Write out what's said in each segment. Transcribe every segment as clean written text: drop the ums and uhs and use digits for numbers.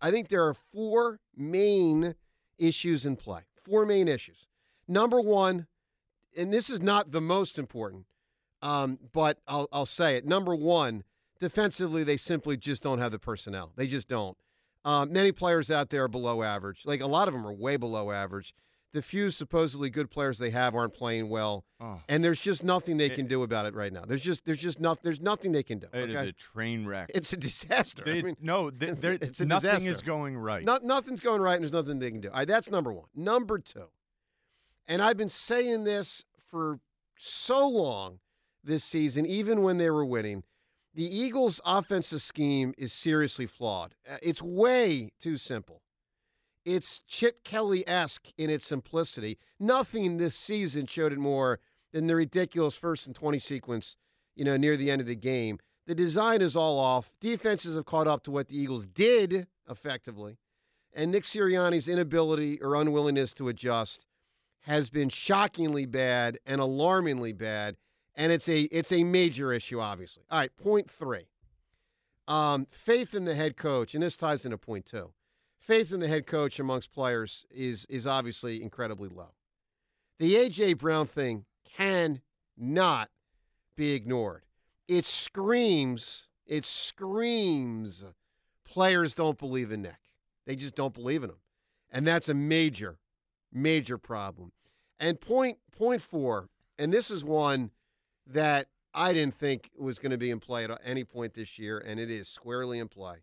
I think there are four main issues in play. Four main issues. Number one, and this is not the most important, but I'll say it. Number one, defensively, they simply just don't have the personnel. They just don't. Many players out there are below average. Like, a lot of them are way below average. The few supposedly good players they have aren't playing well, and there's just nothing they can do about it right now. There's nothing they can do. It is a train wreck. It's a disaster. Nothing is going right. Nothing's going right, and there's nothing they can do. All right, that's number one. Number two, and I've been saying this for so long this season, even when they were winning, the Eagles' offensive scheme is seriously flawed. It's way too simple. It's Chip Kelly-esque in its simplicity. Nothing this season showed it more than the ridiculous 1st and 20 sequence, near the end of the game. The design is all off. Defenses have caught up to what the Eagles did effectively. And Nick Sirianni's inability or unwillingness to adjust has been shockingly bad and alarmingly bad. And it's a major issue, obviously. All right, point three. Faith in the head coach, and this ties into point two. Faith in the head coach amongst players is obviously incredibly low. The A.J. Brown thing cannot be ignored. It screams players don't believe in Nick. They just don't believe in him. And that's a major, major problem. And point four, and this is one that I didn't think was going to be in play at any point this year, and it is squarely in play.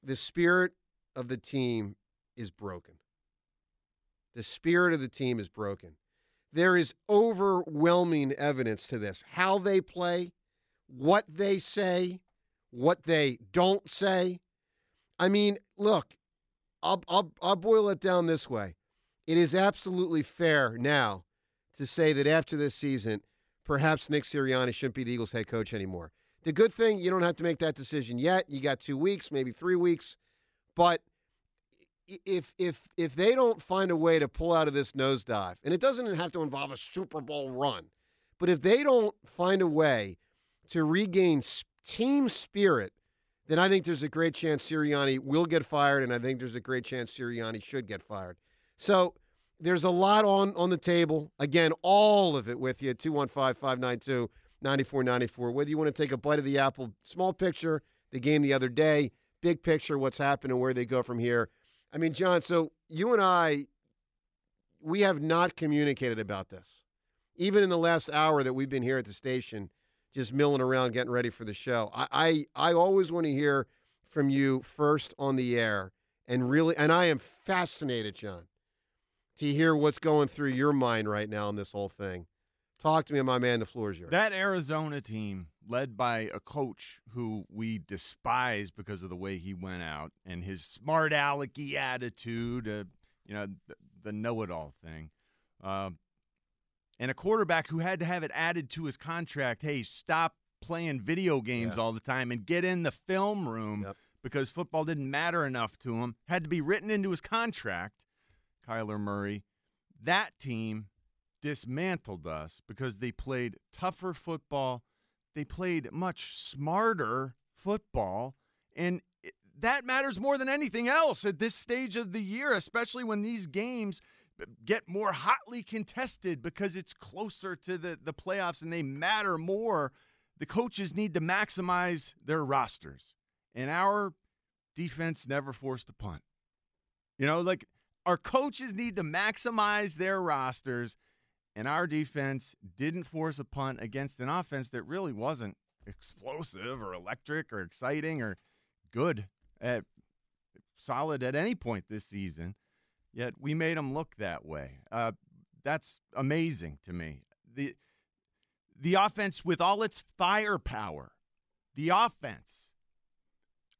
The spirit of the team is broken. The spirit of the team is broken. There is overwhelming evidence to this. How they play, what they say, what they don't say. I mean, look, I'll boil it down this way. It is absolutely fair now to say that after this season, perhaps Nick Sirianni shouldn't be the Eagles head coach anymore. The good thing, you don't have to make that decision yet. You got 2 weeks, maybe 3 weeks. But if they don't find a way to pull out of this nosedive, and it doesn't have to involve a Super Bowl run, but if they don't find a way to regain team spirit, then I think there's a great chance Sirianni will get fired, and I think there's a great chance Sirianni should get fired. So there's a lot on the table. Again, all of it with you, 215-592-9494. Whether you want to take a bite of the apple, small picture, the game the other day, big picture, what's happened and where they go from here. I mean, John, so you and I, we have not communicated about this. Even in the last hour that we've been here at the station, just milling around, getting ready for the show. I always want to hear from you first on the air. And I am fascinated, John, to hear what's going through your mind right now in this whole thing. Talk to me, my man. The floor is yours. That Arizona team, led by a coach who we despise because of the way he went out and his smart alecky attitude, the know-it-all thing, and a quarterback who had to have it added to his contract. Hey, stop playing video games all the time and get in the film room because football didn't matter enough to him. Had to be written into his contract. Kyler Murray, that team dismantled us because they played tougher football. They played much smarter football, and that matters more than anything else at this stage of the year, especially when these games get more hotly contested because it's closer to the playoffs and they matter more. The coaches need to maximize their rosters, and our defense never forced a punt. Our coaches need to maximize their rosters, and our defense didn't force a punt against an offense that really wasn't explosive or electric or exciting or good at solid at any point this season. Yet we made them look that way. That's amazing to me. The offense with all its firepower, the offense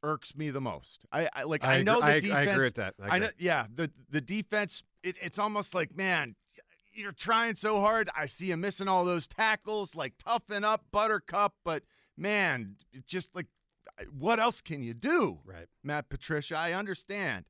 irks me the most. I know the defense. I agree with that. I know. Yeah, the defense. It's almost like, man, you're trying so hard. I see him missing all those tackles. Like, toughen up, Buttercup. But man, just like, what else can you do? Right, Matt Patricia. I understand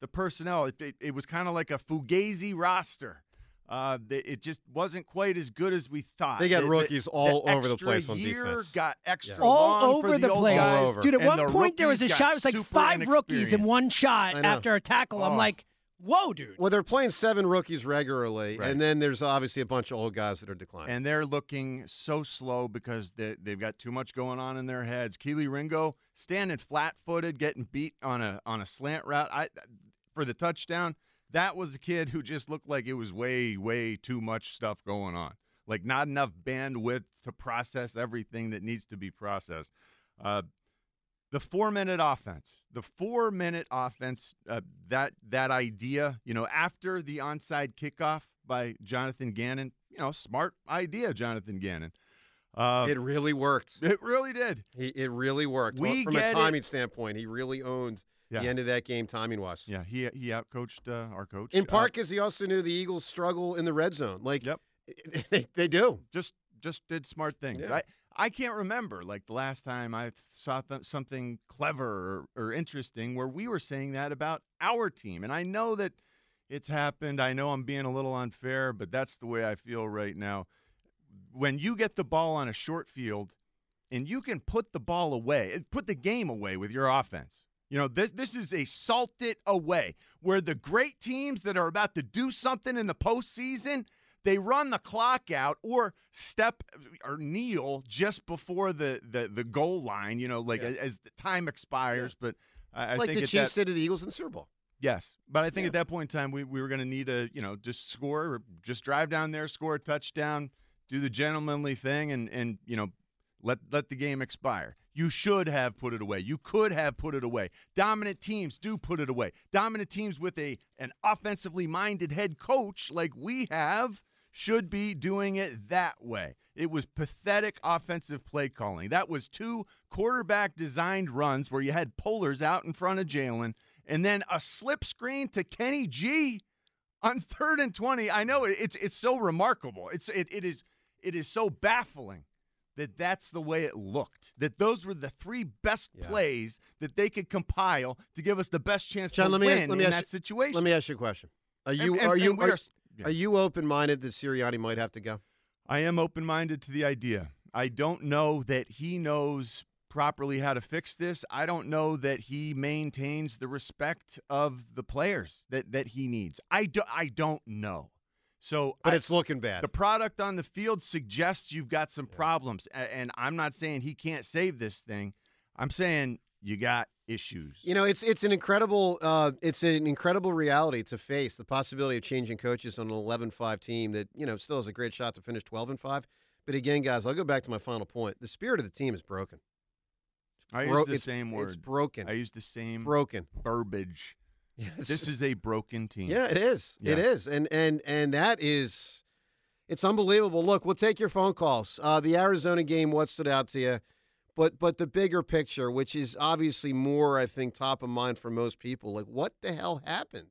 the personnel. It was kind of like a Fugazi roster. It just wasn't quite as good as we thought. They got rookies all over the place on defense. The extra year got extra all over the place. Dude, at one point there was a shot. It was like 5 rookies in one shot after a tackle. I'm like, whoa, dude. Well, they're playing 7 rookies regularly, right, and then there's obviously a bunch of old guys that are declining. And they're looking so slow because they've got too much going on in their heads. Keely Ringo standing flat-footed, getting beat on a slant route for the touchdown. That was a kid who just looked like it was way, way too much stuff going on. Like, not enough bandwidth to process everything that needs to be processed. The 4-minute offense. The 4-minute offense, that idea, you know, after the onside kickoff by Jonathan Gannon, you know, smart idea, Jonathan Gannon. It really worked. It really did. It really worked. From a timing standpoint, he really owned the end of that game timing-wise. Yeah, he outcoached our coach. In part because he also knew the Eagles struggle in the red zone. Like, yep. They do. Just did smart things. Yeah. I can't remember, like, the last time I saw something clever or interesting where we were saying that about our team. And I know that it's happened. I know I'm being a little unfair, but that's the way I feel right now. When you get the ball on a short field and you can put the ball away, put the game away with your offense. You know, this is a salt it away, where the great teams that are about to do something in the postseason, they run the clock out or step or kneel just before the goal line, you know, like as the time expires. Yeah. But I think the Chiefs did to the Eagles in the Super Bowl. Yes. But I think at that point in time, we were going to need to, you know, just score or just drive down there, score a touchdown, do the gentlemanly thing and you know, let the game expire. You should have put it away. You could have put it away. Dominant teams do put it away. Dominant teams with an offensively minded head coach like we have should be doing it that way. It was pathetic offensive play calling. That was 2 quarterback-designed runs where you had Polars out in front of Jalen and then a slip screen to Kenny G on 3rd and 20. I know it's so remarkable. It is so baffling that that's the way it looked, that those were the 3 best plays that they could compile to give us the best chance to win in that situation. Let me ask you a question. Are you open-minded that Sirianni might have to go? I am open-minded to the idea. I don't know that he knows properly how to fix this. I don't know that he maintains the respect of the players that he needs. I don't know. So, but it's looking bad. The product on the field suggests you've got some problems, and I'm not saying he can't save this thing. I'm saying you got issues. You know, it's an incredible reality to face, the possibility of changing coaches on an 11-5 team that, you know, still has a great shot to finish 12-5. But again, guys, I'll go back to my final point. The spirit of the team is broken. I use the same word. It's broken. I use the same broken verbiage. Yes. This is a broken team. Yeah, it is. Yeah. It is. And that is, it's unbelievable. Look, we'll take your phone calls. The Arizona game, what stood out to you? But the bigger picture, which is obviously more, I think, top of mind for most people, like, what the hell happened?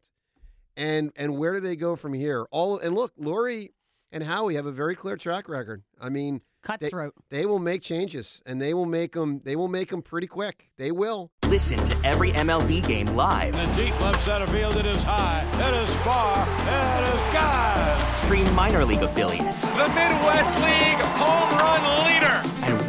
And where do they go from here? And look, Lori and Howie have a very clear track record. I mean, cutthroat. They will make changes, and they will make them pretty quick. They will. Listen to every MLB game live. In the deep left center field, it is high, it is far, it is gone. Stream minor league affiliates. The Midwest League home run leader. And